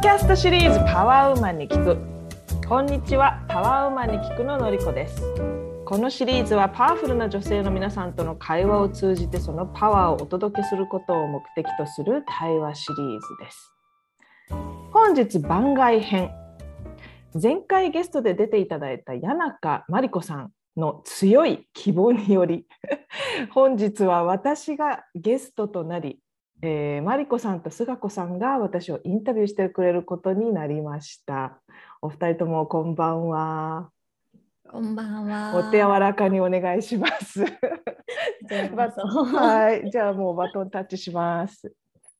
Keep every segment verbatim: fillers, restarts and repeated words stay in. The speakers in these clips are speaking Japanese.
ドキャストシリーズパワーウーマンに聞く。こんにちは、パワーウーマンに聞くののりこです。このシリーズはパワフルな女性の皆さんとの会話を通じてそのパワーをお届けすることを目的とする対話シリーズです。本日番外編、前回ゲストで出ていただいた谷中真理子さんの強い希望により本日は私がゲストとなり、えー、真理子さんと菅子さんが私をインタビューしてくれることになりました。お二人ともこんばんは。こんばんは。お手柔らかにお願いしますはい、じゃあもうバトンタッチします。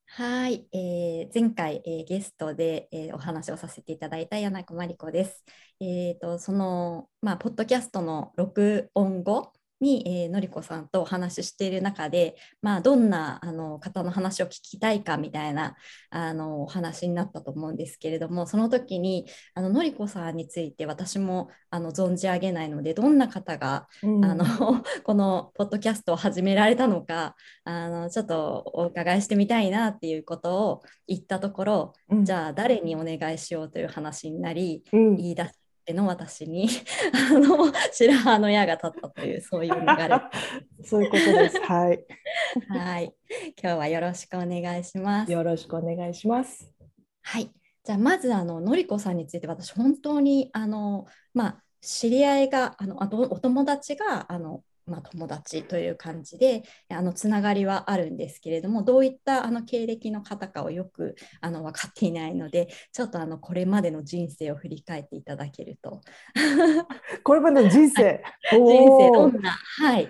はい、えー、前回、えー、ゲストで、えー、お話をさせていただいた谷中真理子です。えーと、その、まあ、ポッドキャストの録音後に、えー、のりこさんとお話ししている中で、まあ、どんなあの方の話を聞きたいかみたいなあのお話になったと思うんですけれども、その時にあの、のりこさんについて私もあの存じ上げないので、どんな方が、うん、あのこのポッドキャストを始められたのかあのちょっとお伺いしてみたいなっていうことを言ったところ、うん、じゃあ誰にお願いしようという話になり、うん、言い出しの私にあの白羽の矢が立ったという、そういう流れそういうことです。はいはい、今日はよろしくお願いします。よろしくお願いします。はい、じゃあまずあののりこさんについて、私本当にあの、まあ、知り合いがあのあとお友達があの、まあ、友達という感じであのつながりはあるんですけれども、どういったあの経歴の方かをよくあの分かっていないので、ちょっとあのこれまでの人生を振り返っていただけるとこれまでの人生人生どんな、はい、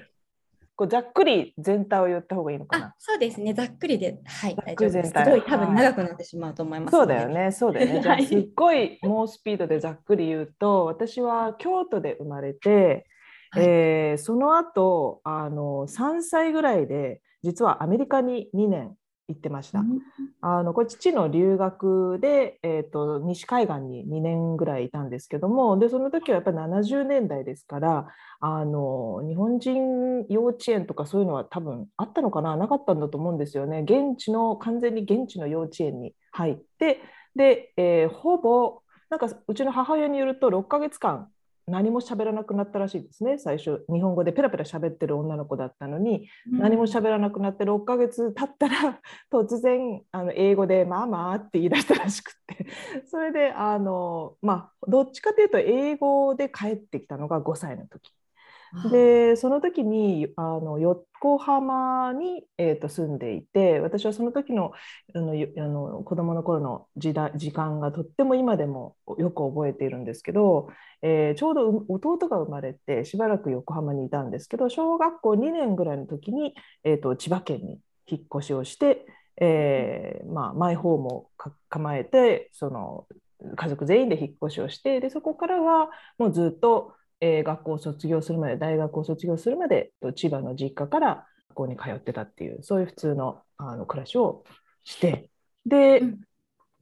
こうざっくり全体を言った方がいいのかな。あ、そうですね、ざっくりで、はい、大丈夫です。すごい多分長くなってしまうと思います。そうだよね、そうだよね。じゃあすっごい猛スピードでざっくり言うと、私は京都で生まれて、はい、えー、その後あのさんさいぐらいで実はアメリカににねん行ってました。うん、あのこれ父の留学で、えー、と西海岸ににねんぐらいいたんですけども、でその時はやっぱりななじゅうねんだいですから、あの日本人幼稚園とかそういうのは多分あったのかな、なかったんだと思うんですよね。現地の完全に現地の幼稚園に入って、で、えー、ほぼなんかうちの母親によるとろっかげつかん何も喋らなくなったらしいですね。最初日本語でペラペラ喋ってる女の子だったのに、うん、何も喋らなくなってろっかげつ経ったら突然あの英語でママって言い出したらしくて、それであの、まあ、どっちかというと英語で帰ってきたのがごさいの時で、その時にあの横浜に、えー、と住んでいて、私はその時のあのあの子供の頃の時代時間がとっても今でもよく覚えているんですけど、えー、ちょうど弟が生まれてしばらく横浜にいたんですけど、小学校にねんぐらいの時に、えー、と千葉県に引っ越しをして、えーまあ、マイホームを構えて、その家族全員で引っ越しをして、でそこからはもうずっとえー、学校を卒業するまで、大学を卒業するまで千葉の実家から学校に通ってたっていう、そういう普通の、あの暮らしをして、で、うん、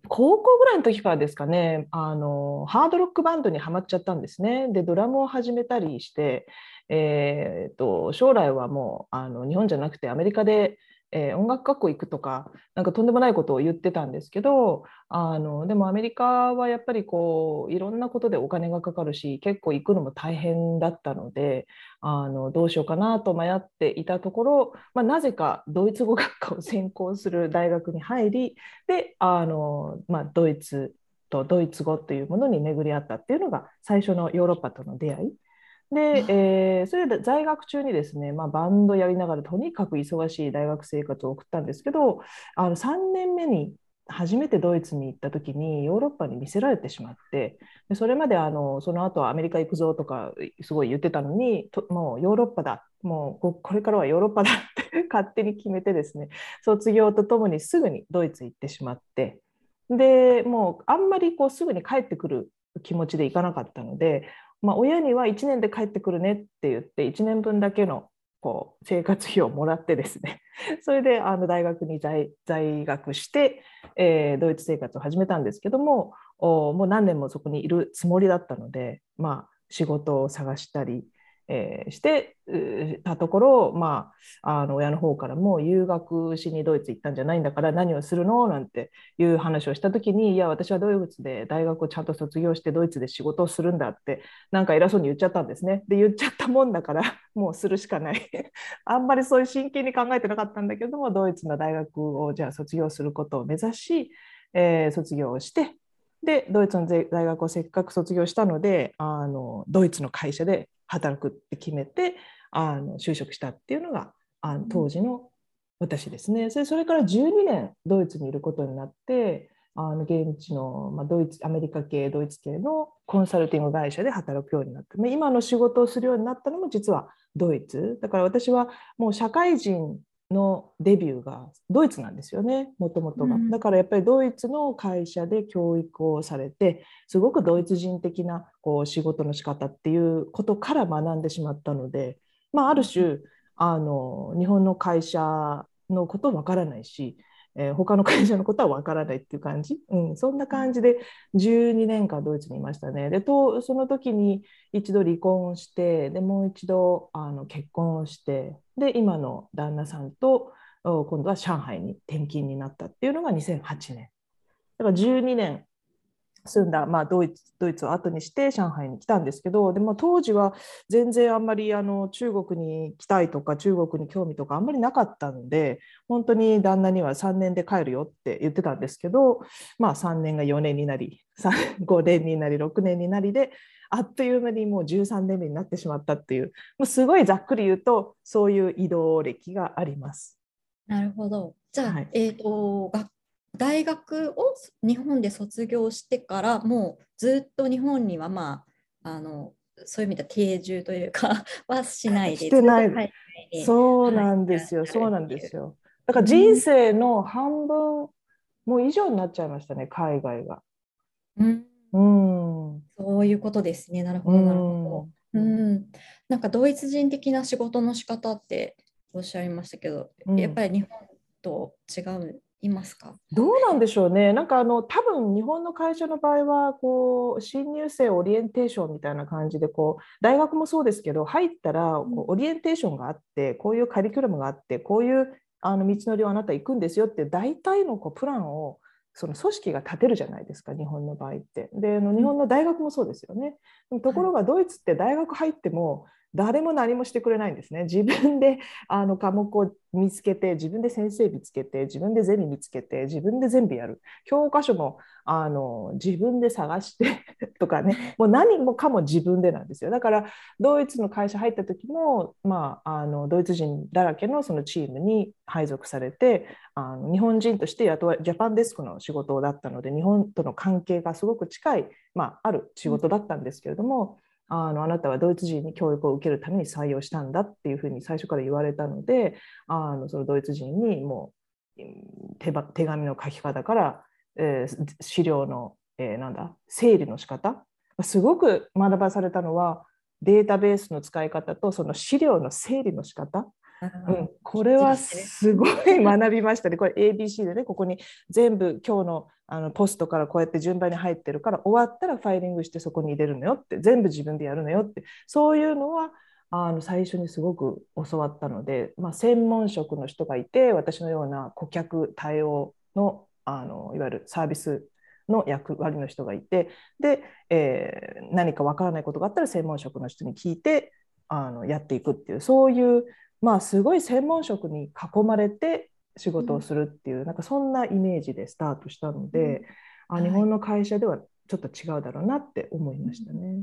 高校ぐらいの時からですかね、あのハードロックバンドにはまっちゃったんですね。でドラムを始めたりして、えー、と将来はもうあの日本じゃなくてアメリカで、えー、音楽学校行くとか、なんかとんでもないことを言ってたんですけど、あのでもアメリカはやっぱりこういろんなことでお金がかかるし、結構行くのも大変だったので、あのどうしようかなと迷っていたところ、まあ、なぜかドイツ語学科を専攻する大学に入り、であの、まあ、ドイツとドイツ語というものに巡り合ったっていうのが最初のヨーロッパとの出会いで、えー、それで在学中にですね、まあ、バンドやりながらとにかく忙しい大学生活を送ったんですけど、あのさんねんめに初めてドイツに行った時にヨーロッパに見せられてしまって、でそれまであのその後はアメリカ行くぞとかすごい言ってたのに、ともうヨーロッパだ、もうこれからはヨーロッパだって勝手に決めてですね、卒業とともにすぐにドイツ行ってしまって、でもうあんまりこうすぐに帰ってくる気持ちで行かなかったので、まあ、親にはいちねんで帰ってくるねって言っていちねんぶんだけのこう生活費をもらってですねそれであの大学に 在, 在学して、えー、ドイツ生活を始めたんですけども、もう何年もそこにいるつもりだったので、まあ、仕事を探したり、えー、してたところ、まあ、あの親の方からも留学しにドイツ行ったんじゃないんだから何をするのなんていう話をした時に、いや私はドイツで大学をちゃんと卒業してドイツで仕事をするんだってなんか偉そうに言っちゃったんですね。で言っちゃったもんだからもうするしかないあんまりそういう真剣に考えてなかったんだけども、ドイツの大学をじゃあ卒業することを目指し、えー、卒業して、でドイツの大学をせっかく卒業したのであのドイツの会社で働くって決めてあの就職したっていうのがあの当時の私ですね。それ、それからじゅうにねんドイツにいることになって、あの現地の、まあ、ドイツアメリカ系ドイツ系のコンサルティング会社で働くようになって、今の仕事をするようになったのも実はドイツだから、私はもう社会人のデビューがドイツなんですよね、もともとが。だからやっぱりドイツの会社で教育をされて、すごくドイツ人的なこう仕事の仕方っていうことから学んでしまったので、まあ、ある種あの日本の会社のことわからないし、えー、他の会社のことはわからないっていう感じ、うん、そんな感じでじゅうにねんかんドイツにいましたね。でとその時に一度離婚して、でもう一度あの結婚をして、で今の旦那さんと今度は上海に転勤になったっていうのがにせんはちねんだから、じゅうにねん住んだ、まあ、ドイツ、ドイツを後にして上海に来たんですけど、でも当時は全然あんまりあの中国に来たいとか中国に興味とかあんまりなかったので、本当に旦那にはさんねんで帰るよって言ってたんですけど、まあ、さんねんがよねんになりごねんになりろくねんになりで、あっという間にもうじゅうさんねんめになってしまったっていう、もうすごいざっくり言うとそういう移動歴があります。なるほど。じゃあ、はい、えーと、大学を日本で卒業してからもうずっと日本には、まあ、あのそういう意味では定住というかはしないでしてない、そうなんですよ、そうなんですよ。だから人生の半分、うん、もう以上になっちゃいましたね、海外が。うんうん、そういうことですね。なるほどなるほど、うんうん、なんかドイツ人的な仕事の仕方っておっしゃいましたけど、うん、やっぱり日本と違ういますか？どうなんでしょうね。なんかあの多分日本の会社の場合はこう新入生オリエンテーションみたいな感じで、こう大学もそうですけど、入ったらこうオリエンテーションがあって、こういうカリキュラムがあって、こういうあの道のりをあなた行くんですよって大体のこうプランをその組織が立てるじゃないですか、日本の場合って。で日本の大学もそうですよね。ところがドイツって大学入っても誰も何もしてくれないんですね。自分であの科目を見つけて、自分で先生見つけて、自分でゼミ見つけて、自分で全部やる。教科書もあの自分で探してとかね、もう何もかも自分でなんですよ。だからドイツの会社入った時も、まあ、あのドイツ人だらけのそのチームに配属されて、あの日本人として雇われ、ジャパンデスクの仕事だったので、日本との関係がすごく近い、まあ、ある仕事だったんですけれども、あの、あなたはドイツ人に教育を受けるために採用したんだっていうふうに最初から言われたので、あのそのドイツ人にもう 手, 手紙の書き方から、えー、資料の、えー、なんだ整理の仕方、すごく学ばされたのはデータベースの使い方とその資料の整理の仕方、うん、これはすごい学びましたね。これ エービーシー でね、ここに全部今日のあのポストからこうやって順番に入ってるから、終わったらファイリングしてそこに入れるのよって、全部自分でやるのよって、そういうのはあの最初にすごく教わったので、まあ、専門職の人がいて、私のような顧客対応の、あのいわゆるサービスの役割の人がいて、で、えー、何かわからないことがあったら専門職の人に聞いてあのやっていくっていう、そういう、まあ、すごい専門職に囲まれて仕事をするっていう、なんかそんなイメージでスタートしたので、うん、あ日本の会社ではちょっと違うだろうなって思いましたね。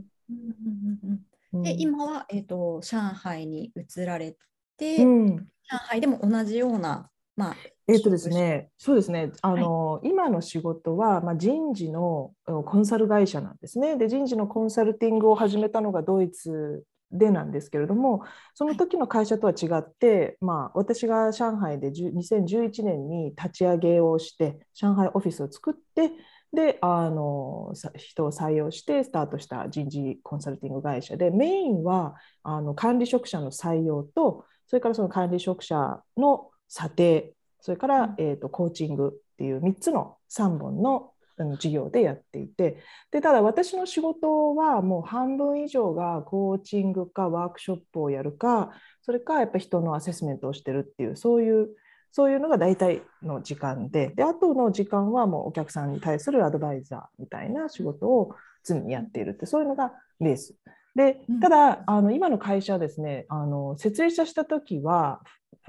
で今は、えーと、上海に移られて、うん、上海でも同じような、まあ、えっとですね、そうですね、あの、はい、今の仕事は、まあ、人事のコンサル会社なんですね。で人事のコンサルティングを始めたのがドイツでなんですけれども、その時の会社とは違って、はい、まあ、私が上海でにせんじゅういちねんに立ち上げをして、上海オフィスを作って、であの人を採用してスタートした人事コンサルティング会社で、メインはあの管理職者の採用と、それからその管理職者の査定、それから、うん、えーと、コーチングっていうみっつのさんぼんの事業でやっていて、でただ私の仕事はもう半分以上がコーチングかワークショップをやるか、それかやっぱ人のアセスメントをしてるっていうそういうそういうのが大体の時間で、であとの時間はもうお客さんに対するアドバイザーみたいな仕事を常にやっているって、そういうのがベースで、ただあの今の会社はですね、あの設立した時は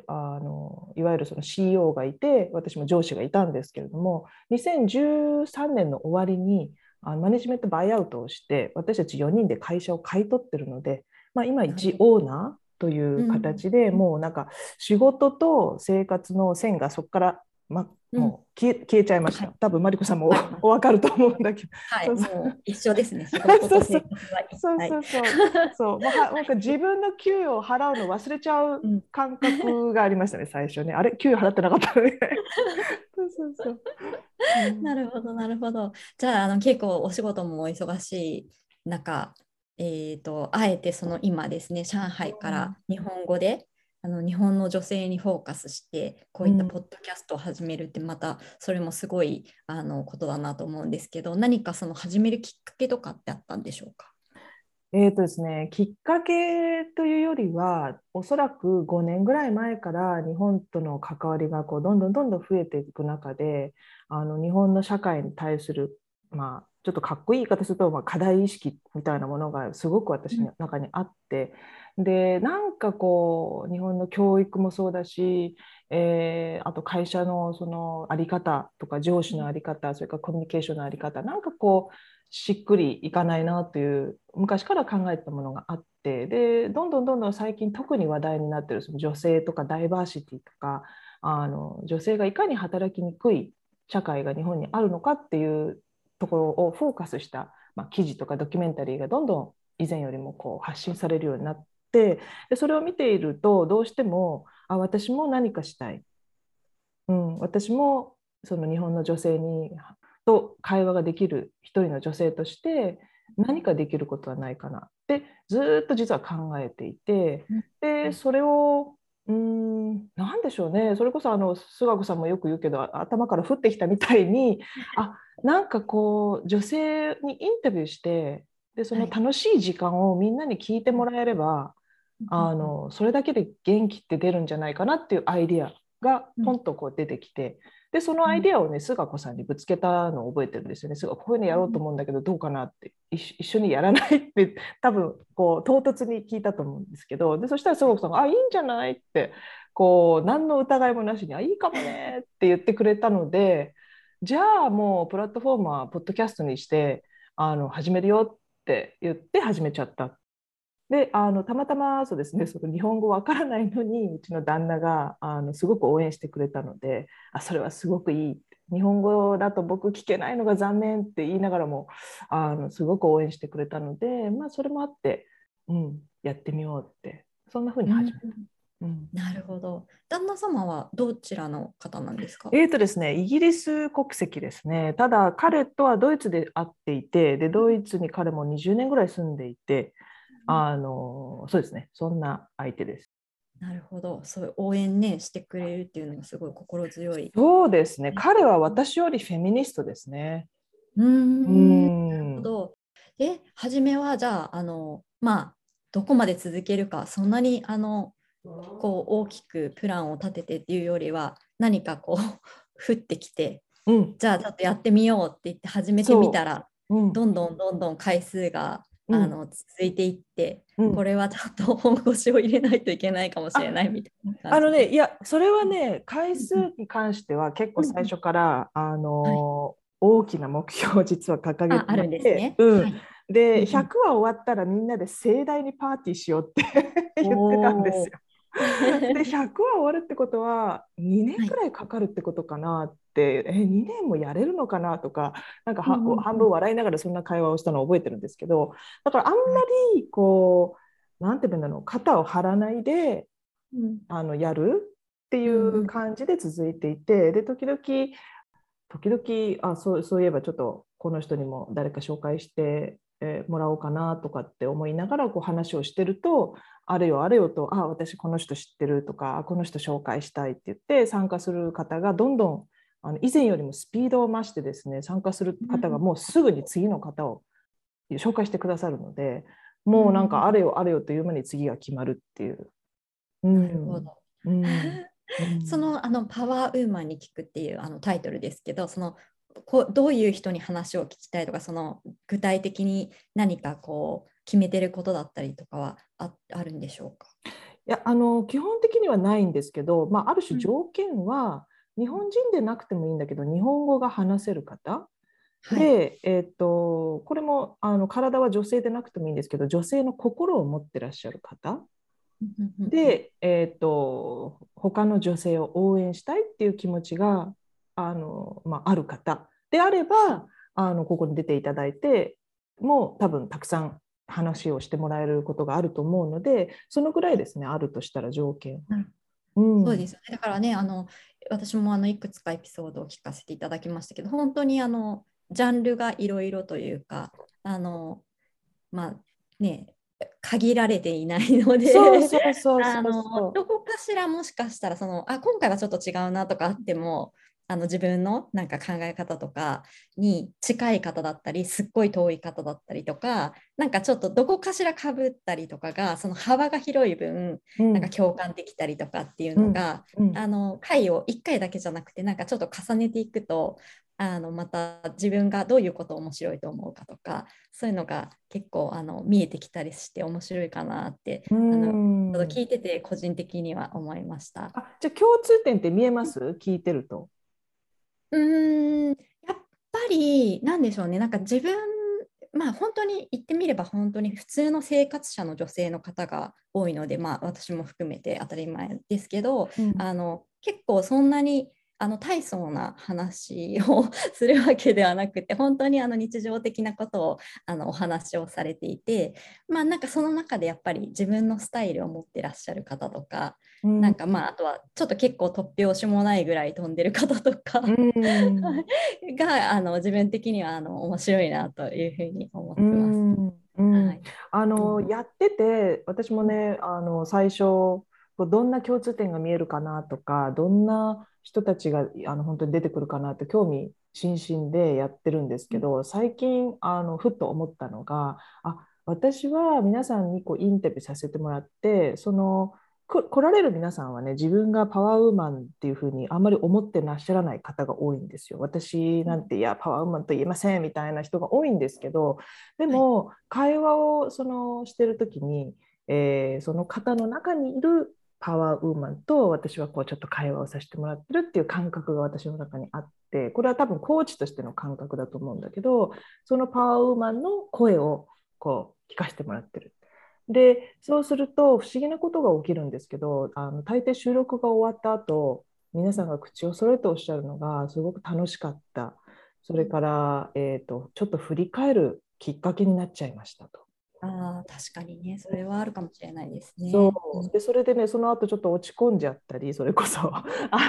あのいわゆるその シーイーオー がいて私も上司がいたんですけれども、にせんじゅうさんねんの終わりにあのマネジメントバイアウトをして、私たちよにんで会社を買い取ってるので、まあ、今一オーナーという形で、うん、もうなんか仕事と生活の線がそこから、ま、もう消え、うん、消えちゃいました、はい、多分マリコさんもお分かると思うんだけど、はい、そうそう、もう一緒ですね仕事と生活は。自分の給与を払うの忘れちゃう感覚がありましたね、うん、最初ね、あれ給与払ってなかったねそうそうそう、うん、なるほどなるほど。じゃあ、あの結構お仕事もお忙しい中、えーと、あえてその今ですね、上海から日本語で、うん、あの日本の女性にフォーカスしてこういったポッドキャストを始めるって、またそれもすごいあのことだなと思うんですけど、何かその始めるきっかけとかってあったんでしょうか？えーとですね、きっかけというよりは、おそらくごねんぐらい前から日本との関わりがこうどんどんどんどん増えていく中で、あの日本の社会に対する、まあちょっとかっこいい言い方すると、まあ、課題意識みたいなものがすごく私の中にあって、うん、でなんかこう日本の教育もそうだし、えー、あと会社のそのあり方とか上司のあり方、それからコミュニケーションのあり方、なんかこうしっくりいかないなという昔から考えたものがあって、でどんどんどんどん最近特に話題になっているその女性とかダイバーシティとか、あの女性がいかに働きにくい社会が日本にあるのかっていうところをフォーカスした、まあ、記事とかドキュメンタリーがどんどん以前よりもこう発信されるようになって、でそれを見ているとどうしても、あ、私も何かしたい、うん、私もその日本の女性にと会話ができる一人の女性として何かできることはないかなってずっと実は考えていて、でそれをうーん何でしょうね、それこそあの菅子さんもよく言うけど頭から降ってきたみたいに、あ、なんかこう女性にインタビューして、でその楽しい時間をみんなに聞いてもらえれば、はい、あのそれだけで元気って出るんじゃないかなっていうアイディアがポンとこう出てきて、でそのアイディアをね菅子さんにぶつけたのを覚えてるんですよね。すごいこういうのやろうと思うんだけどどうかなって、一緒にやらないって多分こう唐突に聞いたと思うんですけど、でそしたら菅子さんが、あ、いいんじゃないってこう何の疑いもなしに、あ、いいかもねって言ってくれたので、じゃあもうプラットフォームはポッドキャストにしてあの始めるよって言って始めちゃった。であのたまたまそうですね、その日本語わからないのにうちの旦那があのすごく応援してくれたので、あ、それはすごくいい、日本語だと僕聞けないのが残念って言いながらもあのすごく応援してくれたので、まあ、それもあって、うん、やってみようってそんな風に始めた、うんうん、なるほど。旦那様はどちらの方なんですか？えーとですね、イギリス国籍ですね。ただ彼とはドイツで会っていて、でドイツに彼もにじゅうねんぐらい住んでいて、あのそうですね、そんな相手です。なるほど。そういう応援ねしてくれるっていうのがすごい心強い。そうですね、彼は私よりフェミニストですね。うーん、なるほど。で初めはじゃあ、あのまあどこまで続けるか、そんなにあのこう大きくプランを立ててっていうよりは、何かこう降ってきて、うん、じゃあちょっとやってみようって言って始めてみたら、うん、どんどんどんどん回数があの続いていって、うん、これはちょっと本腰を入れないといけないかもしれないみたいな感じ。あのね、いやそれはね、回数に関しては結構最初から、うん、あの、はい、大きな目標を実は掲げてあるんですね、うん、はい、でひゃくは終わったらみんなで盛大にパーティーしようって言ってたんですよ。でひゃくは終わるってことはにねんくらいかかるってことかなって、はい、えにねんもやれるのかなとか、なんかは、うん、半分笑いながらそんな会話をしたのを覚えてるんですけど、だからあんまりこう、うん、なんて言うんだろう、肩を張らないで、うん、あのやるっていう感じで続いていて、で時々時々あ そう、そういえばちょっとこの人にも誰か紹介してもらおうかなとかって思いながらこう話をしてると、あれよあれよと、あ、私この人知ってるとか、この人紹介したいって言って参加する方がどんどんあの以前よりもスピードを増してですね、参加する方がもうすぐに次の方を紹介してくださるので、もうなんかあれよあれよという間に次が決まるっていう。うん、なるほど。うんうん、その、あのパワーウーマンに聞くっていうあのタイトルですけど、そのこうどういう人に話を聞きたいとか、その具体的に何かこう決めてることだったりとかは あ, あるんでしょうか？いや、あの基本的にはないんですけど、まあ、ある種条件は、うん、日本人でなくてもいいんだけど日本語が話せる方で、はい、えー、っとこれもあの体は女性でなくてもいいんですけど、女性の心を持ってらっしゃる方で、えー、っと他の女性を応援したいっていう気持ちが あ, の、まあ、ある方であれば、あのここに出ていただいてもう多分たくさん話をしてもらえることがあると思うので、そのぐらいですね、あるとしたら条件。うんうん、そうですよね。だからね、あの私もあのいくつかエピソードを聞かせていただきましたけど、本当にあのジャンルがいろいろというか、あのまあね、限られていないので、どこかしらもしかしたらそのあ今回はちょっと違うなとかあっても、あの自分のなんか考え方とかに近い方だったり、すっごい遠い方だったりとか、なんかちょっとどこかしらかぶったりとかが、その幅が広い分、うん、なんか共感できたりとかっていうのが、うんうん、あの回をいっかいだけじゃなくて、なんかちょっと重ねていくと、あのまた自分がどういうことを面白いと思うかとか、そういうのが結構あの見えてきたりして面白いかなって、あのちょっと聞いてて個人的には思いました。あ、じゃあ共通点って見えます？聞いてると。うーん、やっぱりなんでしょうね、なんか自分、まあ本当に言ってみれば本当に普通の生活者の女性の方が多いので、まあ私も含めて当たり前ですけど、うん、あの結構そんなにあの大層な話をするわけではなくて、本当にあの日常的なことをあのお話をされていて、まあなんかその中でやっぱり自分のスタイルを持ってらっしゃる方とか、うん、なんかまああとはちょっと結構突拍子もないぐらい飛んでる方とか、うん、があの自分的にはあの面白いなというふうに思ってます。うんうん、はい、あのやってて私もね、あの最初どんな共通点が見えるかなとか、どんな人たちがあの本当に出てくるかなって興味津々でやってるんですけど、最近あのふっと思ったのが、あ、私は皆さんにこうインタビューさせてもらって、その来られる皆さんはね、自分がパワーウーマンっていうふうにあんまり思ってらっしゃらない方が多いんですよ。私なんて、いやパワーウーマンと言えませんみたいな人が多いんですけど、でも会話をそのしてる時に、えー、その方の中にいるパワーウーマンと私はこうちょっと会話をさせてもらってるっていう感覚が私の中にあって、これは多分コーチとしての感覚だと思うんだけど、そのパワーウーマンの声をこう聞かせてもらってる。でそうすると不思議なことが起きるんですけど、あの大抵収録が終わった後、皆さんが口を揃えておっしゃるのがすごく楽しかった、それから、えーと、ちょっと振り返るきっかけになっちゃいましたと。あ、確かにね、それはあるかもしれないですね。そうで、それでね、その後ちょっと落ち込んじゃったり、それこそあ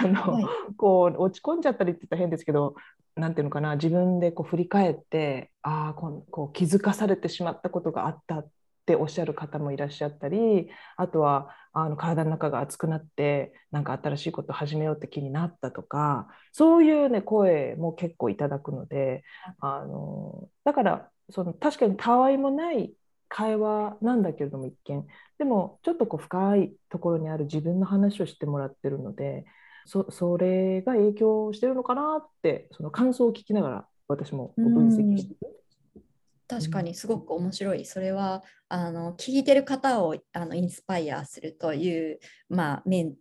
の、はい、こう落ち込んじゃったりって言ったら変ですけど、なんていうのかな、自分でこう振り返って、あこうこう気づかされてしまったことがあったっておっしゃる方もいらっしゃったり、あとはあの体の中が熱くなって、なんか新しいことを始めようって気になったとか、そういう、ね、声も結構いただくので、あのだからその確かにたわいもない会話なんだけれども、一見でもちょっとこう深いところにある自分の話をしてもらってるので、 そ, それが影響してるのかなって、その感想を聞きながら私も分析してる。確かにすごく面白い。それはあの聞いてる方をあのインスパイアするという、まあ、面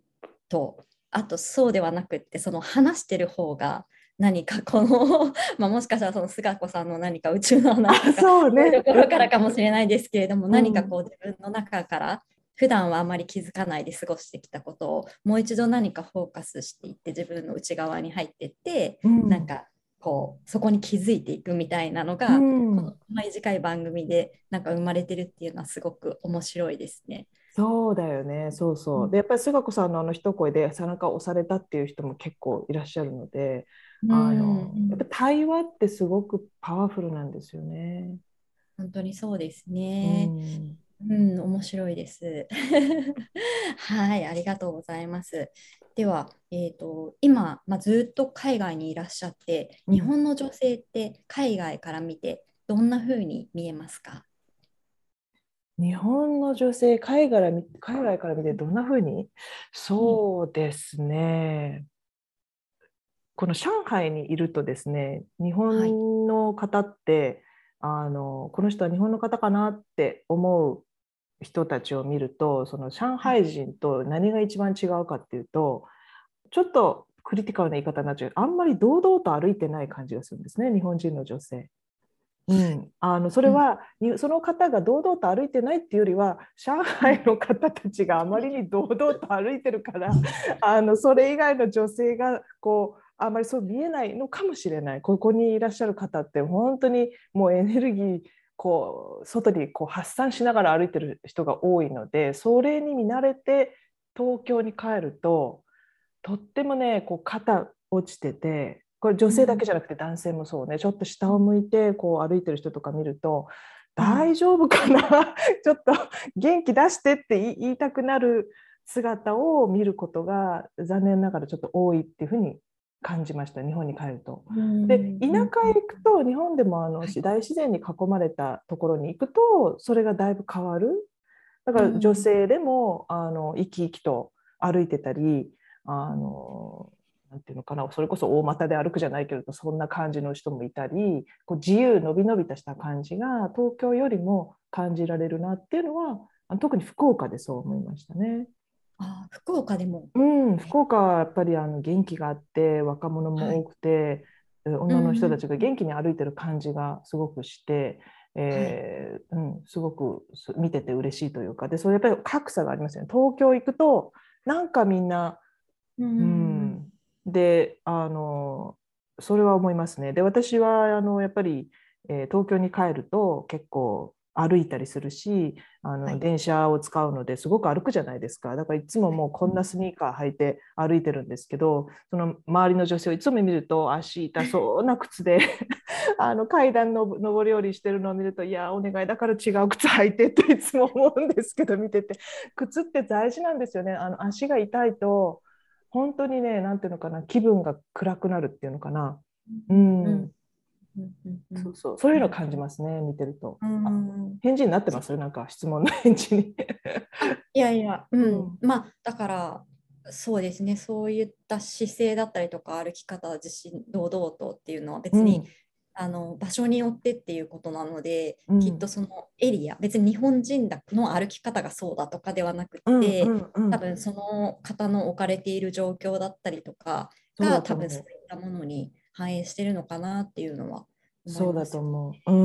と、あとそうではなくって、その話してる方が何かこのまあもしかしたらその菅子さんの何か宇宙の話とか、ね、ところからかもしれないですけれども、うん、何かこう自分の中から普段はあまり気づかないで過ごしてきたことをもう一度何かフォーカスしていって、自分の内側に入っていって、うん、なんかこうそこに気づいていくみたいなのが、うん、この短い番組でなんか生まれてるっていうのはすごく面白いですね。そうだよね、そうそう、うん、でやっぱり菅子さんのあの一声で背中を押されたっていう人も結構いらっしゃるので、うん、あのやっぱ対話ってすごくパワフルなんですよね。本当にそうですね、うん、うん、面白いですはい、ありがとうございます。では、えーと、今、まあ、ずっと海外にいらっしゃって、日本の女性って海外から見てどんな風に見えますか？日本の女性、海外から見、海外から見てどんな風に？そうですね。この上海にいるとですね、日本の方って、はい、あのこの人は日本の方かなって思う人たちを見ると、その上海人と何が一番違うかっていうと、はい、ちょっとクリティカルな言い方になっちゃう、あんまり堂々と歩いてない感じがするんですね、日本人の女性。うん、あのそれは、うん、その方が堂々と歩いてないっていうよりは上海の方たちがあまりに堂々と歩いてるからあのそれ以外の女性がこうあまりそう見えないのかもしれない。ここにいらっしゃる方って本当にもうエネルギーこう外にこう発散しながら歩いてる人が多いので、それに見慣れて東京に帰るととってもねこう肩落ちてて。これ女性だけじゃなくて男性もそうね、ちょっと下を向いてこう歩いてる人とか見ると大丈夫かな、うん、ちょっと元気出してって言いたくなる姿を見ることが残念ながらちょっと多いっていうふうに感じました、日本に帰ると。で、田舎へ行くと日本でもあの大自然に囲まれたところに行くとそれがだいぶ変わる。だから女性でもあの生き生きと歩いてたり、あのなんていうのかな、それこそ大股で歩くじゃないけれどそんな感じの人もいたり、こう自由のびのびとした感じが東京よりも感じられるなっていうのは特に福岡でそう思いましたね。あ、福岡でも、うん、福岡はやっぱりあの元気があって若者も多くて、はい、女の人たちが元気に歩いてる感じがすごくして、うんえーうん、すごく見てて嬉しいというか、でそれやっぱり格差がありますよね。東京行くとなんかみんな、うんうんであのそれは思いますね。で私はあのやっぱり、えー、東京に帰ると結構歩いたりするし、あの、はい、電車を使うのですごく歩くじゃないですか。だからいつももうこんなスニーカー履いて歩いてるんですけど、その周りの女性をいつも見ると足痛そうな靴であの階段の上り下りしてるのを見ると、いやお願いだから違う靴履いてっていつも思うんですけど、見てて靴って大事なんですよね。あの足が痛いと本当にね、なんていうのかな、気分が暗くなるっていうのかな、うんうんうん、そうそう、そういうの感じますね、見てると。うん、返事になってます？なんか質問の返事にいやいや、うんうん、まあだからそうですね、そういった姿勢だったりとか歩き方、自信堂々とっていうのは別に、うん、あの場所によってっていうことなので、うん、きっとそのエリア、別に日本人の歩き方がそうだとかではなくて、うんうんうん、多分その方の置かれている状況だったりとかが多分そういったものに反映してるのかなっていうのは思います、ね、そうだと思う、う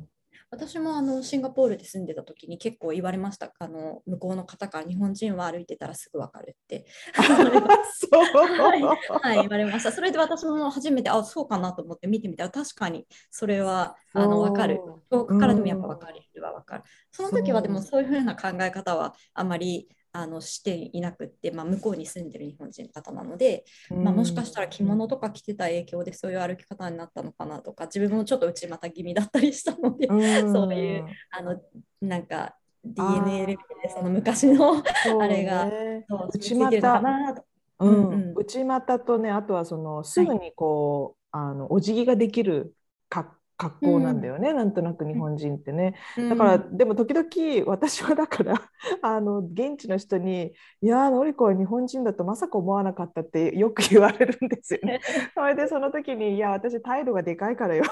ん、私もあのシンガポールで住んでた時に結構言われました。あの向こうの方から日本人は歩いてたらすぐ分かるってはいはい、言われました。それで私も初めてあそうかなと思って見てみたら、確かにそれはあの分かる、遠くからでもやっぱ分かる人は分かる。その時はでもそういうふうな考え方はあまりあのしていなくって、まあ、向こうに住んでる日本人の方なので、まあ、もしかしたら着物とか着てた影響でそういう歩き方になったのかなとか、自分もちょっと内股気味だったりしたのでそういうあのなんか ディーエヌエー でその昔のあれが内股だなと。うんうん、内股とね、あとはそのすぐにこう、はい、あのお辞儀ができる格好なんだよね、うん、なんとなく日本人ってね、うん、だからでも時々私はだからあの現地の人にいやーのりこは日本人だとまさか思わなかったってよく言われるんですよねそれでその時にいや私態度がでかいからよ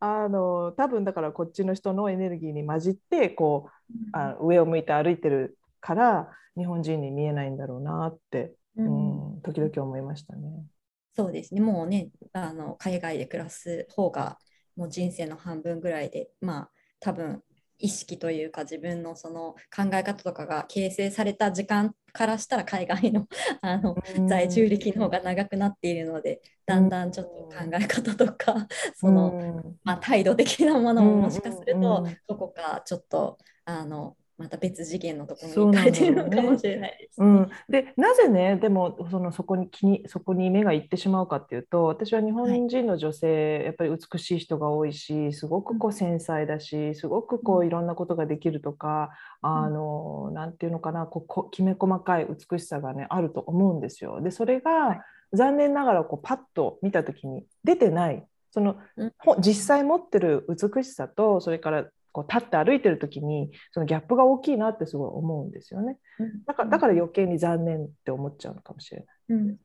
あの多分だからこっちの人のエネルギーに混じってこうあ上を向いて歩いてるから日本人に見えないんだろうなってうんうん、時々思いましたね。そうですね、もうねあの海外で暮らす方がもう人生の半分ぐらいで、まあ多分意識というか自分のその考え方とかが形成された時間からしたら海外の、 あの在住歴の方が長くなっているので、だんだんちょっと考え方とかその、まあ、態度的なものももしかするとどこかちょっとあのまた別次元のところに行かれてるのかもしれないですね。うん。でなぜね、でもそのそこに気にそこに目がいってしまうかっていうと、私は日本人の女性、はい、やっぱり美しい人が多いし、すごくこう繊細だし、すごくこういろんなことができるとか、うん、あのなんていうのかな、こうこきめ細かい美しさがねあると思うんですよ。でそれが、はい、残念ながらこうパッと見た時に出てない、その実際持ってる美しさと、それからこう立って歩いてる時にそのギャップが大きいなってすごい思うんですよね。だから、だから余計に残念って思っちゃうのかもしれない。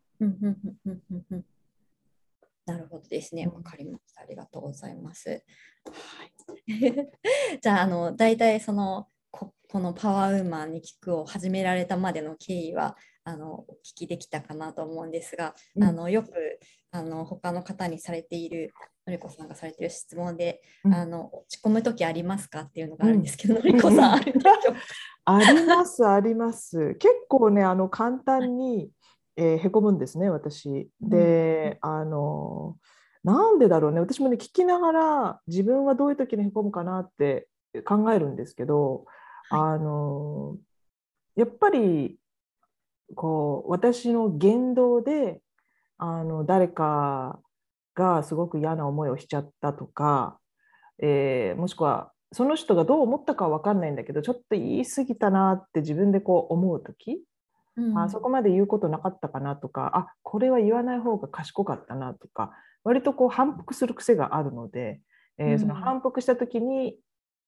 なるほどですね。わかりました。ありがとうございます。はい、じゃあ、あのだいたいその こ, このパワーウーマンに聞くを始められたまでの経緯は、あのお聞きできたかなと思うんですが、うん、あのよくあの他の方にされている、のりこさんがされている質問で、うん、あの落ち込む時ありますかっていうのがあるんですけど、うん、のりこさんあるんでしょうか？ありますあります。結構ね、あの簡単に、えー、へこむんですね私。で、うん、あのなんでだろうね、私もね聞きながら自分はどういう時にへこむかなって考えるんですけど、はい、あのやっぱりこう私の言動であの誰かがすごく嫌な思いをしちゃったとか、えー、もしくはその人がどう思ったかは分かんないんだけど、ちょっと言い過ぎたなって自分でこう思う時、うん、あそこまで言うことなかったかなとか、あこれは言わない方が賢かったなとか、割とこう反復する癖があるので、えーうん、その反復した時に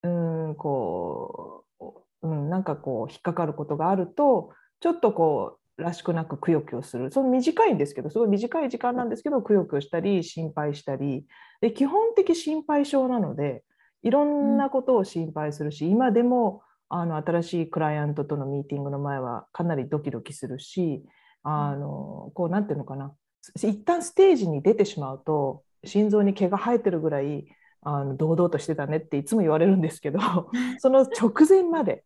うんこう、うん、なんかこう引っかかることがあると、ちょっとこうらしくなくくよくよする。その短いんですけど、すごい短い時間なんですけど、くよくよしたり心配したりで、基本的心配性なのでいろんなことを心配するし、うん、今でもあの新しいクライアントとのミーティングの前はかなりドキドキするし、あのこうなんていうのかな、一旦ステージに出てしまうと心臓に毛が生えてるぐらいあの堂々としてたねっていつも言われるんですけどその直前まで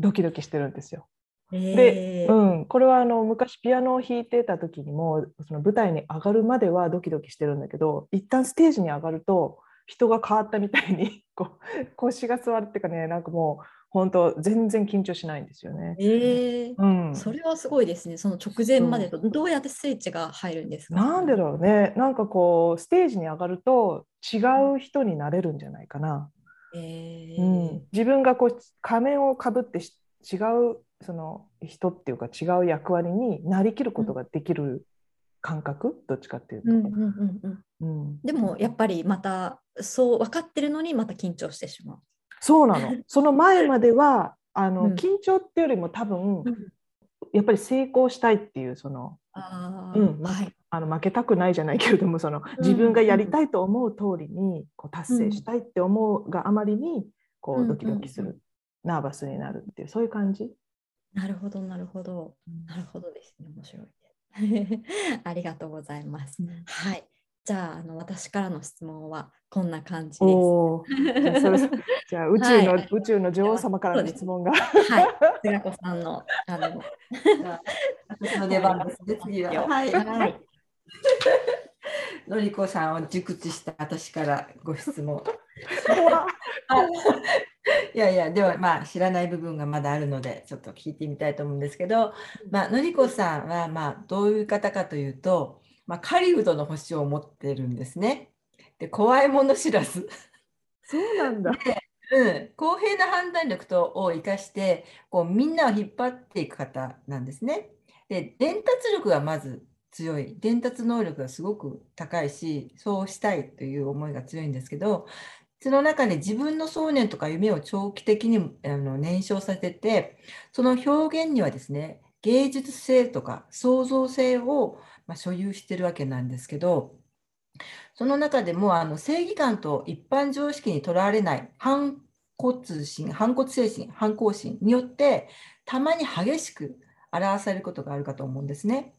ドキドキしてるんですよ。で、うん、これはあの昔ピアノを弾いてた時にも、その舞台に上がるまではドキドキしてるんだけど、一旦ステージに上がると人が変わったみたいにこう腰が座るっていうかね、なんかもう本当全然緊張しないんですよね。えーうん、それはすごいですね。その直前までとどうやってスイッチが入るんですか？うん、なんでだろうね。なんかこうステージに上がると違う人になれるんじゃないかな。えーうん、自分がこう仮面をかぶって違うその人っていうか違う役割になりきることができる感覚、うん、どっちかっていうと、うんうんうんうん、でもやっぱりまたそう分かってるのにまた緊張してしまう。そうなの。その前まではあの、うん、緊張っていうよりも多分、うん、やっぱり成功したいっていうその、あー、うん、はい、あの負けたくないじゃないけれども、その自分がやりたいと思う通りにこう達成したいって思うがあまりにこうドキドキする、うんうんうん、ナーバスになるっていう、そういう感じ。なるほどなるほどなるほどですね。面白いありがとうございます、うん、はい。じゃあ、あの私からの質問はこんな感じです。おじゃあ、それじゃあ宇宙の、はい、宇宙の女王様からの質問が、はい、つがこさんのあの私の出番ですね。次は、はいはい、のりこさんを熟知した私からご質問いやいや、ではまあ知らない部分がまだあるのでちょっと聞いてみたいと思うんですけど、まあ、のりこさんはまあどういう方かというと、まあ、狩人の星を持ってるんですね。で怖いもの知らず。そうなんだ。で、うん、公平な判断力とを生かしてこうみんなを引っ張っていく方なんですね。で伝達力がまず強い、伝達能力がすごく高いし、そうしたいという思いが強いんですけど、その中で自分の想念とか夢を長期的にあの燃焼させて、その表現にはですね、芸術性とか創造性をまあ所有してるわけなんですけど、その中でもあの正義感と一般常識にとらわれない反骨心、反骨精神、反抗心によってたまに激しく表されることがあるかと思うんですね。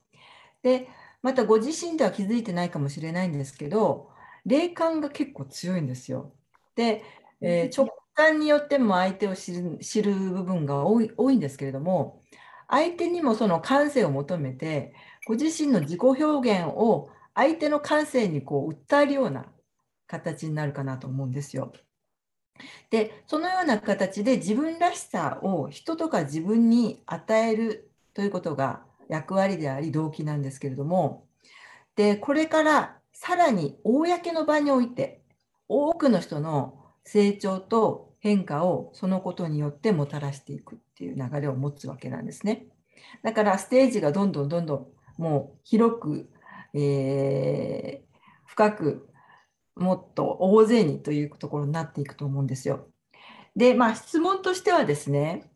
で、またご自身では気づいてないかもしれないんですけど、霊感が結構強いんですよ。で、えー、直感によっても相手を知る、知る部分が多い、多いんですけれども、相手にもその感性を求めてご自身の自己表現を相手の感性にこう訴えるような形になるかなと思うんですよ。で、そのような形で自分らしさを人とか自分に与えるということが役割であり動機なんですけれども、でこれからさらに公の場において多くの人の成長と変化をそのことによってもたらしていくっていう流れを持つわけなんですね。だからステージがどんどんどんどんもう広く、えー、深くもっと大勢にというところになっていくと思うんですよ。で、まあ、質問としてはですね、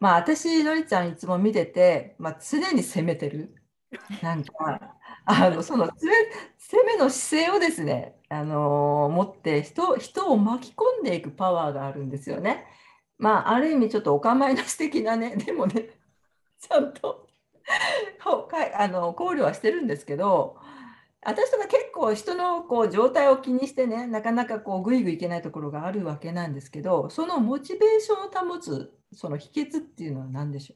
まあ、私のりちゃんいつも見てて、まあ、常に攻めてるなんかあのその攻めの姿勢をですね、あのー、持って人、人を巻き込んでいくパワーがあるんですよね。まあ、ある意味ちょっとお構いなし的なね、でもねちゃんとあの考慮はしてるんですけど、私とか結構人のこう状態を気にしてね、なかなかこうグイグイいけないところがあるわけなんですけど、そのモチベーションを保つその秘訣っていうのは何でしょ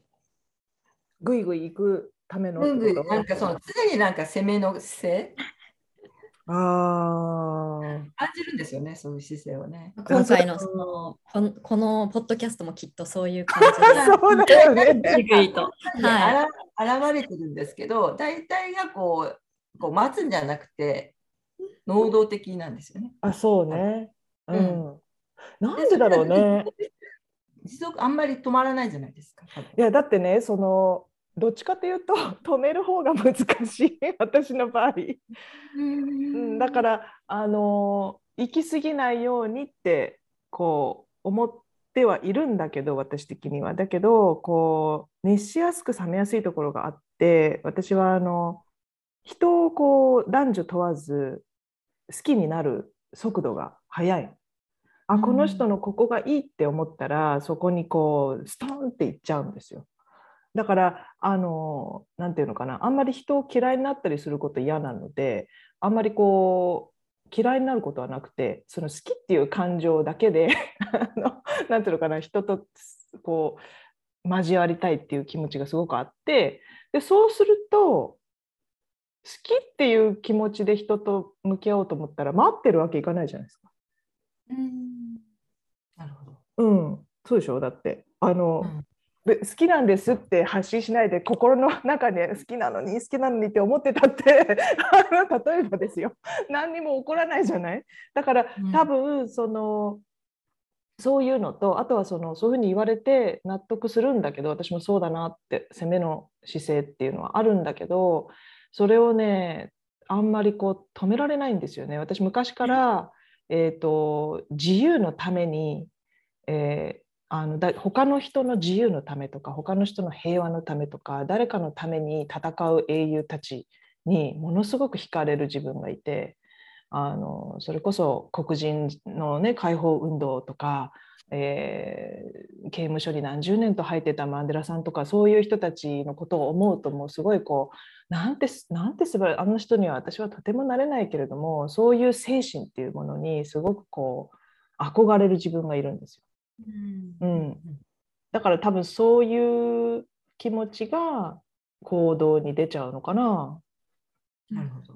う？グイグイいくためのこと。グイグイなんかその常になんか攻めの姿勢あ感じるんですよね、そういう姿勢をね。今回 の, その こ, のこのポッドキャストもきっとそういう感じでそうだよねと、はい、現れてるんですけど、大体がこうこう待つんじゃなくて能動的なんですよね。あ、そうね。うん。なんでだろうね。持続あんまり止まらないじゃないですか。いやだってね、そのどっちかというと止める方が難しい私の場合。うん。だからあの行き過ぎないようにってこう思ってはいるんだけど、私的にはだけどこう熱しやすく冷めやすいところがあって、私はあの。人をこう男女問わず好きになる速度が速い。あ、この人のここがいいって思ったらそこにこうストーンっていっちゃうんですよ。だからあのなんていうのかな、あんまり人を嫌いになったりすること嫌なので、あんまりこう嫌いになることはなくて、その好きっていう感情だけであのなんていうのかな、人とこう交わりたいっていう気持ちがすごくあって、でそうすると好きっていう気持ちで人と向き合おうと思ったら待ってるわけいかないじゃないですか。うーん、なるほど。うん、そうでしょ。だってあの、うん、好きなんですって発信しないで、心の中で好きなのに好きなのにって思ってたって例えばですよ、何にも起こらないじゃない。だから多分その、うん、そういうのと、あとはそのそういうふうに言われて納得するんだけど、私もそうだなって攻めの姿勢っていうのはあるんだけど、それをねあんまりこう止められないんですよね。私昔から、えーと、自由のために、えー、あのだ他の人の自由のためとか他の人の平和のためとか誰かのために戦う英雄たちにものすごく惹かれる自分がいて、あのそれこそ黒人の、ね、解放運動とか、えー、刑務所に何十年と入ってたマンデラさんとか、そういう人たちのことを思うともうすごいこうなんてなんて素晴らしい、あの人には私はとてもなれないけれども、そういう精神っていうものにすごくこう憧れる自分がいるんですよ。うんうん、だから多分そういう気持ちが行動に出ちゃうのかな。なるほど。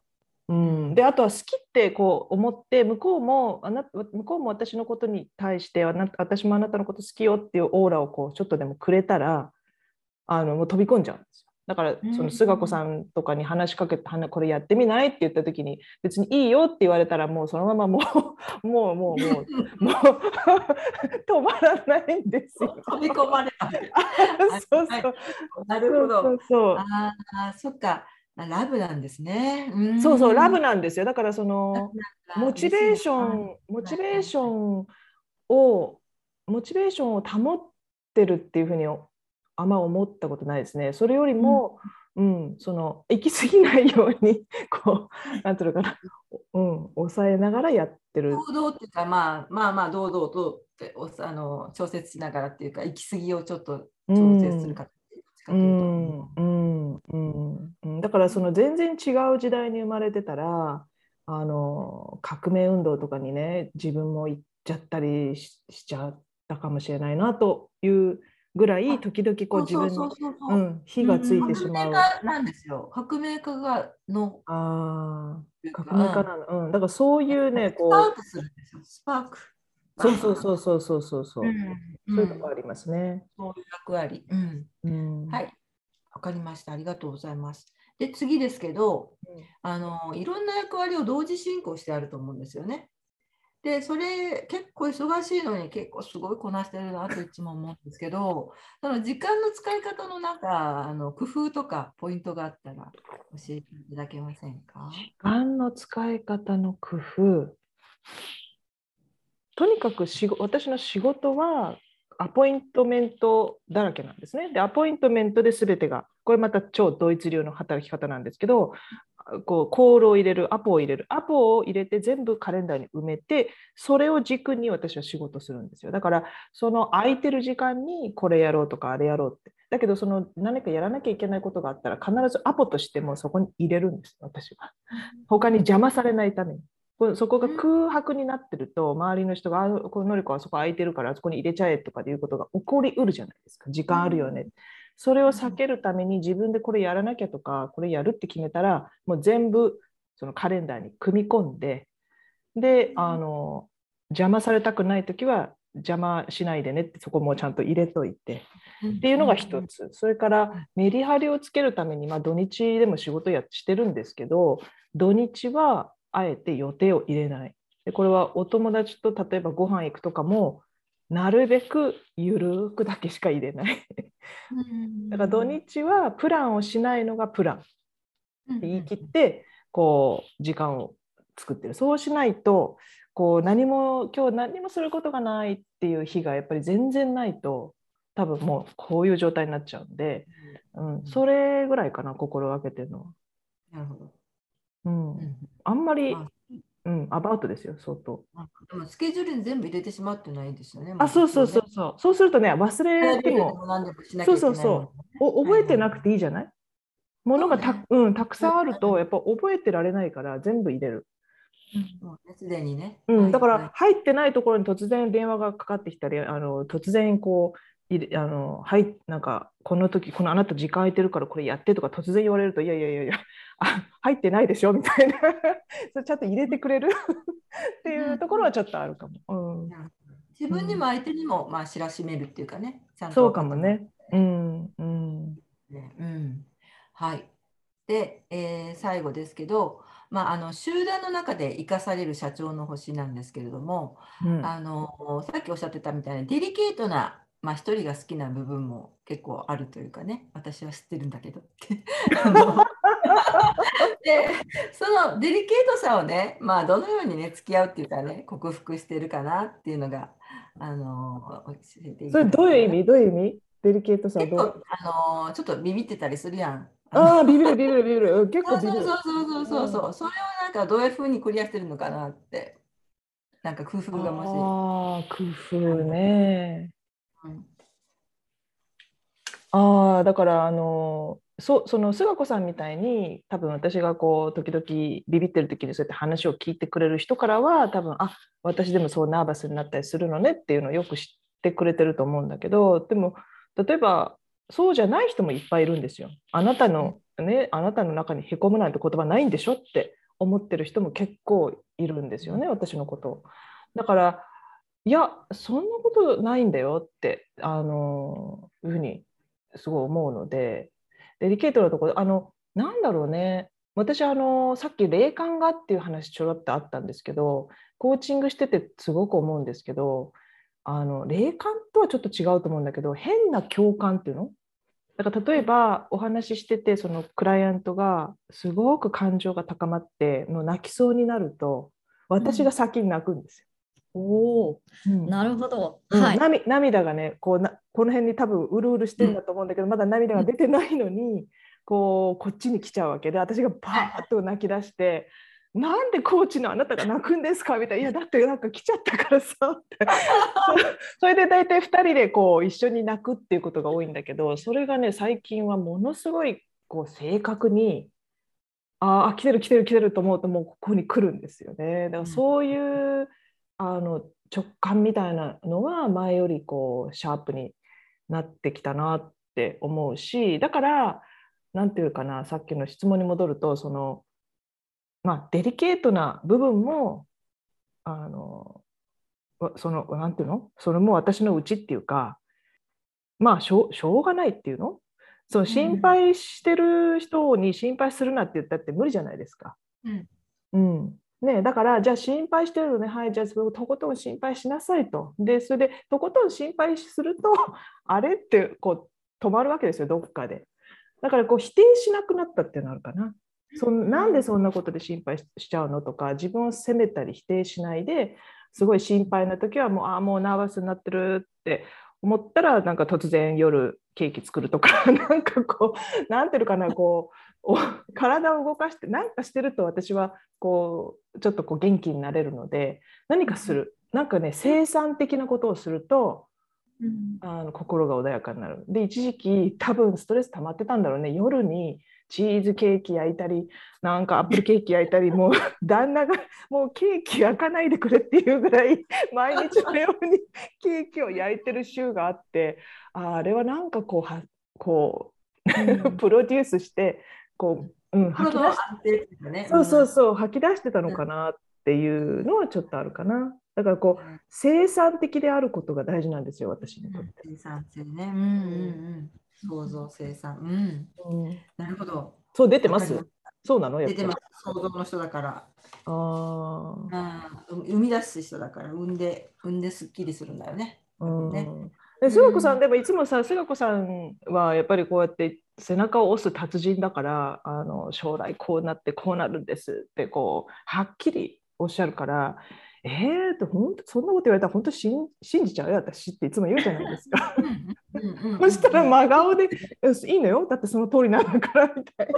うん、であとは好きってこう思って向こうもあな向こうも私のことに対してはな私もあなたのこと好きよっていうオーラをこうちょっとでもくれたらあのもう飛び込んじゃうんですよ。だからその須賀子さんとかに話しかけて、うん、これやってみないって言った時に別にいいよって言われたらもうそのままもうもうもうもうもう止まらないんですよ。飛び込まれた。そうそう。なるほど。そうそう。ああ、そっか。ラブなんですね。うん、そうそうラブなんですよ。だからそのモチベーションモチベーションをモチベーションを保ってるっていうふうにあんま思ったことないですね。それよりも、うんうん、その行き過ぎないようにこうなんていうのかな、うん、抑えながらやってる。堂々っていうか、まあ、まあまあ堂々とってあの調節しながらっていうか行き過ぎをちょっと調節するか。うんだからその全然違う時代に生まれてたらあの革命運動とかにね自分も行っちゃったり し, しちゃったかもしれないなというぐらい時々こう自分に火がついてしまう。革命家なんですよ。革命家がのあ革命家なの、うん、だからそういうねこうスパークするんですよ。スパークか、そうそうそうそうそうそうそう、うん、そういうのもありますね。そういう役割、うんうん、はい、わかりました、ありがとうございます。で次ですけど、うん、あのいろんな役割を同時進行してあると思うんですよね。でそれ結構忙しいのに結構すごいこなしてるなといつも思うんですけど、その時間の使い方の中、あの工夫とかポイントがあったら教えていただけませんか？時間の使い方の工夫、とにかくし私の仕事はアポイントメントだらけなんですね。でアポイントメントで全てが、これまた超ドイツ流の働き方なんですけど、こうコールを入れる、アポを入れる、アポを入れて全部カレンダーに埋めて、それを軸に私は仕事するんですよ。だからその空いてる時間にこれやろうとかあれやろうって、だけどその何かやらなきゃいけないことがあったら必ずアポとしてもそこに入れるんです、私は。他に邪魔されないために。そこが空白になってると、周りの人が「こののりこはそこ空いてるからあそこに入れちゃえ」とかっていうことが起こりうるじゃないですか。時間あるよね、それを避けるために自分でこれやらなきゃとかこれやるって決めたら、もう全部そのカレンダーに組み込んで、であの邪魔されたくない時は邪魔しないでねって、そこもちゃんと入れといてっていうのが一つ。それからメリハリをつけるために、まあ、土日でも仕事やしてるんですけど、土日はあえて予定を入れない。でこれはお友達と例えばご飯行くとかも、なるべくゆるくだけしか入れないだから土日はプランをしないのがプランって言い切ってこう時間を作ってる。そうしないとこう何も今日何もすることがないっていう日がやっぱり全然ないと、多分もうこういう状態になっちゃうんで、うん、それぐらいかな、心がけてるのは。なるほど、うん、あんまり、うん、アバウトですよ、相当。スケジュールに全部入れてしまってないんですよね。あ、そうそうそうそう。そうするとね、忘れても、そうそうそう。お覚えてなくていいじゃない？ものがた、うん、たくさんあると、やっぱ覚えてられないから、全部入れる。すでにね。うん、だから、入ってないところに突然電話がかかってきたり、あの突然こう。あのはい、なんかこの時このあなた時間空いてるからこれやってとか突然言われると、いやいやいやいや、あ、入ってないでしょみたいなそれちゃんと入れてくれるっていうところはちょっとあるかも、うん、自分にも相手にも、うん、まあ、知らしめるっていうかね、ちゃんとそうかもね、うんうんうん、はい。で、えー、最後ですけど、まあ、あの集団の中で生かされる社長の星なんですけれども、うん、あのさっきおっしゃってたみたいなデリケートな、まあ、一人が好きな部分も結構あるというかね、私は知ってるんだけどってでそのデリケートさをね、まあ、どのようにね付き合うっていうかね、克服してるかなっていうのが、あのー、それどういう意味どういう意味デリケートさはどう、あのー、ちょっとビビってたりするやん。ああ、ビビるビビるビビる、結構ビビる。そうそうそうそうそう、うん、それをなんかどういうふうにクリアしてるのかなって、なんか工夫がもし、あ工夫ね、うん、あだからあのそその菅子さんみたいに、多分私がこう時々ビビってる時にそうやって話を聞いてくれる人からは、多分あ私でもそうナーバスになったりするのねっていうのをよく知ってくれてると思うんだけど、でも例えばそうじゃない人もいっぱいいるんですよ。あなたの、ね、あなたの中にへこむなんて言葉ないんでしょって思ってる人も結構いるんですよね、私のことを。だからいやそんなことないんだよってあのいうふうにすごい思うので、デリケートなところ、あのなんだろうね、私あのさっき霊感がっていう話ちょろっとあったんですけど、コーチングしててすごく思うんですけど、あの霊感とはちょっと違うと思うんだけど、変な共感っていうのだから、例えばお話ししててそのクライアントがすごく感情が高まってもう泣きそうになると、私が先に泣くんですよ。うん、おうん、なるほど、うん、はい、涙, 涙がねこうなこの辺に多分うるうるしてるんだと思うんだけど、うん、まだ涙が出てないのにこうこっちに来ちゃうわけで、私がバーッと泣き出してなんでコーチのあなたが泣くんですかみたいな、いやだってなんか来ちゃったからさってそれで大体ふたりでこう一緒に泣くっていうことが多いんだけど、それがね最近はものすごいこう正確に、ああ来てる来てる来てると思うともうここに来るんですよね。だからそういう、うん、あの直感みたいなのは前よりこうシャープになってきたなって思うし、だから何ていうかな、さっきの質問に戻ると、そのまあデリケートな部分もあのそのなんていうの、それも私のうちっていうか、まあしょう、しょうがないっていうの、その心配してる人に心配するなって言ったって無理じゃないですか。うんうんね、だからじゃあ心配してるのね、はいじゃあそれをとことん心配しなさいと。でそれでとことん心配するとあれってこう止まるわけですよ、どっかで。だからこう否定しなくなったっていうのあるかな。そんなんでそんなことで心配しちゃうのとか、自分を責めたり否定しないで、すごい心配な時はもうああもうナーバスになってるって思ったら、なんか突然夜ケーキ作るとかなんかこうなんていうかな、こう体を動かして何かしてると私はこうちょっとこう元気になれるので、何かする、なんかね生産的なことをすると、うん、あの心が穏やかになる。で一時期多分ストレス溜まってたんだろうね、夜にチーズケーキ焼いたりなんかアップルケーキ焼いたりもう旦那がもうケーキ焼かないでくれっていうぐらい毎日のようにケーキを焼いてる週があって、あれはなんかこうはこうプロデュースしてこう、うん、吐き出してそうそうそう吐き出してたのかなっていうのはちょっとあるかな。だからこう生産的であることが大事なんですよ、私にとって。生産性ね、うんうんうん、想像生産、うんうん、なるほど。そう出てます。そうなのやっぱり出てます。想像の人だから、ああ、生み出す人だから、産んで産んですっきりするんだよね。うんね。で、すがこさん、うん、でもいつもさ、すがこさんはやっぱりこうやって背中を押す達人だから、あの将来こうなってこうなるんですってこうはっきりおっしゃるから。えーと、本当そんなこと言われたら本当信じちゃうよ私っていつも言うじゃないですか。そしたら真顔でいいのよだってその通りなんだからみたい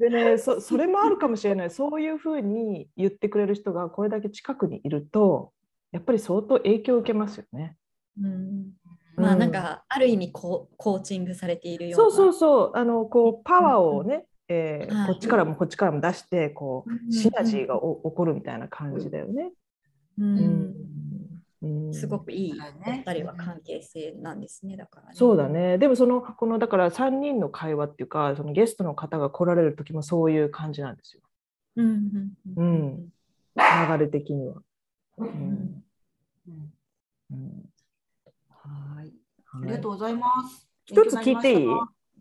な。でね そ, それもあるかもしれない。そういうふうに言ってくれる人がこれだけ近くにいるとやっぱり相当影響を受けますよね。うんまあなんかある意味こうコーチングされているような。そうそうそう、あのこうパワーをね、うんえーはい、こっちからもこっちからも出してこうシナジーが起こるみたいな感じだよね。うんうんうん、すごくいい、ね、ふたりは関係性なんですねだから、ね、そうだね。でもそのこのだからさんにんの会話っていうかそのゲストの方が来られる時もそういう感じなんですよ、うんうん、流れ的には、うんうんうん、はいありがとうございます。一つ聞いていい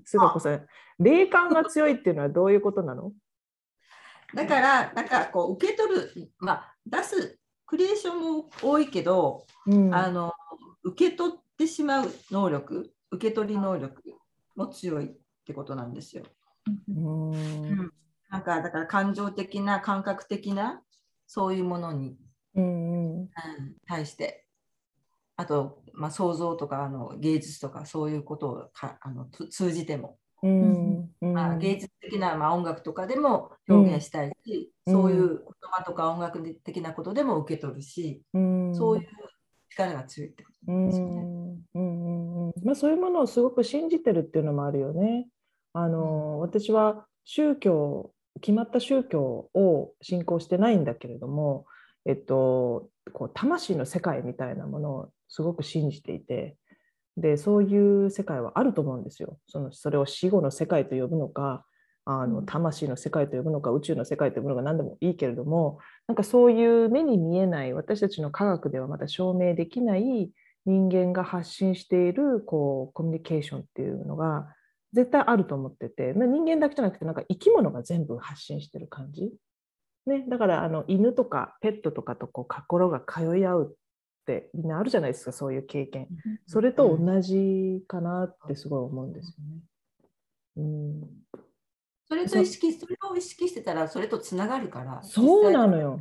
すがこさん、霊感が強いっていうのはどういうことなの？だからなんかこう受け取る、まあ、出すクリエーションも多いけど、うん、あの受け取ってしまう能力、受け取り能力も強いってことなんですよ。うんうん、なんかだから感情的な感覚的なそういうものに、うんうん、対して。あと、まあ、想像とかあの芸術とかそういうことをかあの通じても、うんうんまあ、芸術的な、まあ、音楽とかでも表現したいし、うん、そういう言葉とか音楽的なことでも受け取るし、うん、そういう力が強いってことですよね。うんうんまあ、そういうものをすごく信じてるっていうのもあるよね。あの私は宗教決まった宗教を信仰してないんだけれども、えっと、こう魂の世界みたいなものをすごく信じていて、でそういう世界はあると思うんですよ。そのそれを死後の世界と呼ぶのかあの魂の世界と呼ぶのか宇宙の世界と呼ぶのか何でもいいけれども、なんかそういう目に見えない私たちの科学ではまだ証明できない人間が発信しているこうコミュニケーションっていうのが絶対あると思ってて、人間だけじゃなくてなんか生き物が全部発信してる感じ、ね、だからあの犬とかペットとかとこう心が通い合うってみんなあるじゃないですか、そういう経験。それと同じかなってすごい思うんですよね、うん、それと意識それを意識してたらそれとつながるから。そうなのよ、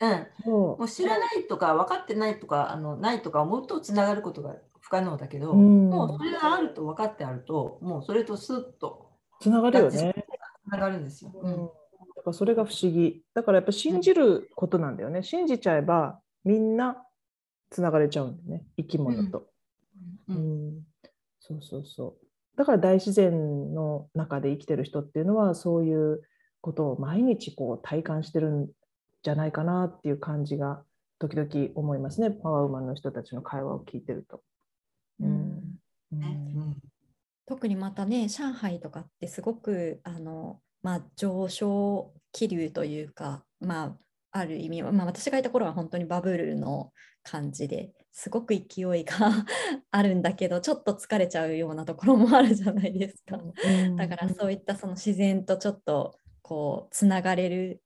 うん、そうもう知らないとか分かってないとかあのないとか思うとつながることが不可能だけど、うん、もうそれがあると分かってあるともうそれとスッとつながるよね。つながるんですよ、うんだからそれが不思議だからやっぱ信じることなんだよね、うん、信じちゃえばみんなつながれちゃうんだよね、生き物と、うんうん、そうそうそうだから大自然の中で生きてる人っていうのはそういうことを毎日こう体感してるんじゃないかなっていう感じが時々思いますね、パワーウーマンの人たちの会話を聞いてると、うんうんうん、特にまたね上海とかってすごくあのまあ、上昇気流というか、まあ、ある意味、まあ、私がいた頃は本当にバブルの感じですごく勢いがあるんだけど、ちょっと疲れちゃうようなところもあるじゃないですか。だからそういったその自然とちょっとこうつながれる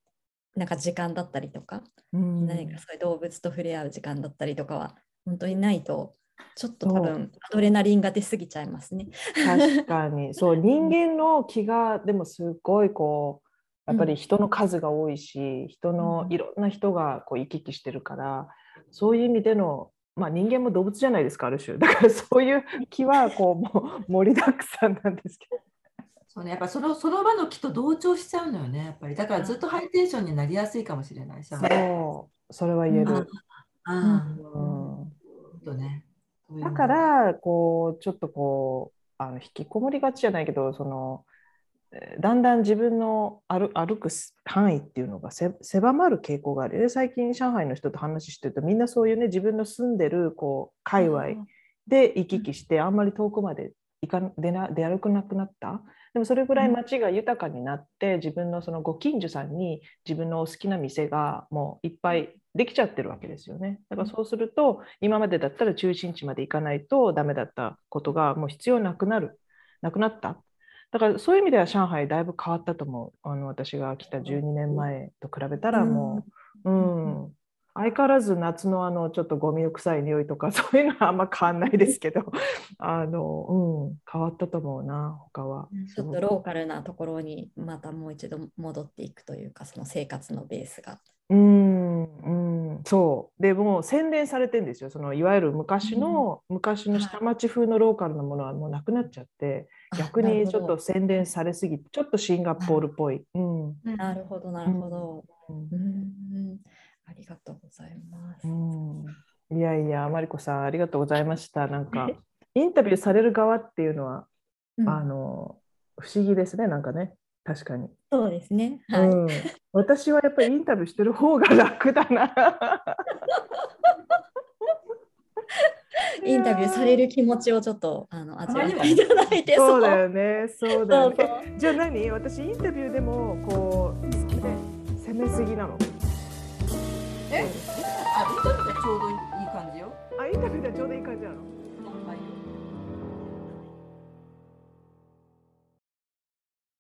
なんか時間だったりとか、うん、何かそういう動物と触れ合う時間だったりとかは本当にないと、ちょっと多分アドレナリンが出過ぎちゃいますね。確かにそう、人間の気がでもすごいこうやっぱり人の数が多いし、うん、人のいろんな人がこう行き来してるから、うん、そういう意味での、まあ、人間も動物じゃないですか、ある種だからそういう気はこうもう盛りだくさんなんですけど、そうね、やっぱそのその場の気と同調しちゃうのよね、やっぱり。だからずっとハイテンションになりやすいかもしれないし、そうそれは言える。だからこうちょっとこうあの引きこもりがちじゃないけど、そのだんだん自分の 歩, 歩く範囲っていうのがせ狭まる傾向がある。で最近上海の人と話してると、みんなそういうね、自分の住んでるこう界隈で行き来して、うん、あんまり遠くまで行か出な出歩くなくなった。でもそれぐらい街が豊かになって、うん、自分のそのご近所さんに自分の好きな店がもういっぱいできちゃってるわけですよね。だからそうすると、今までだったら中心地まで行かないとダメだったことがもう必要なくなるなくなった。だからそういう意味では上海だいぶ変わったと思う。あの私が来たじゅうにねんまえと比べたらもう、うんうん、相変わらず夏のあのちょっとゴミの臭い匂いとかそういうのはあんま変わんないですけどあの、うん、変わったと思うな。他はちょっとローカルなところにまたもう一度戻っていくというか、その生活のベースが、うんうん、そうでもう洗練されてるんですよ。そのいわゆる昔の、うん、昔の下町風のローカルのものはもうなくなっちゃって、はい、逆にちょっと洗練されすぎてちょっとシンガポールっぽい、うん、なるほどなるほど、うんうん、ありがとうございます、うん、いやいやマリコさんありがとうございました。なんかインタビューされる側っていうのはあの、うん、不思議ですね。なんかね、確かにそうですね、はい、うん、私はやっぱりインタビューしてる方が楽だなインタビューされる気持ちをちょっとあの味わっていただいて。そうだよね、そうだよね。じゃあ何、私インタビューでもこう好きで攻めすぎなの？え？あ、インタビューでちょうどいい感じよ。あ、インタビューでちょうどいい感じなの？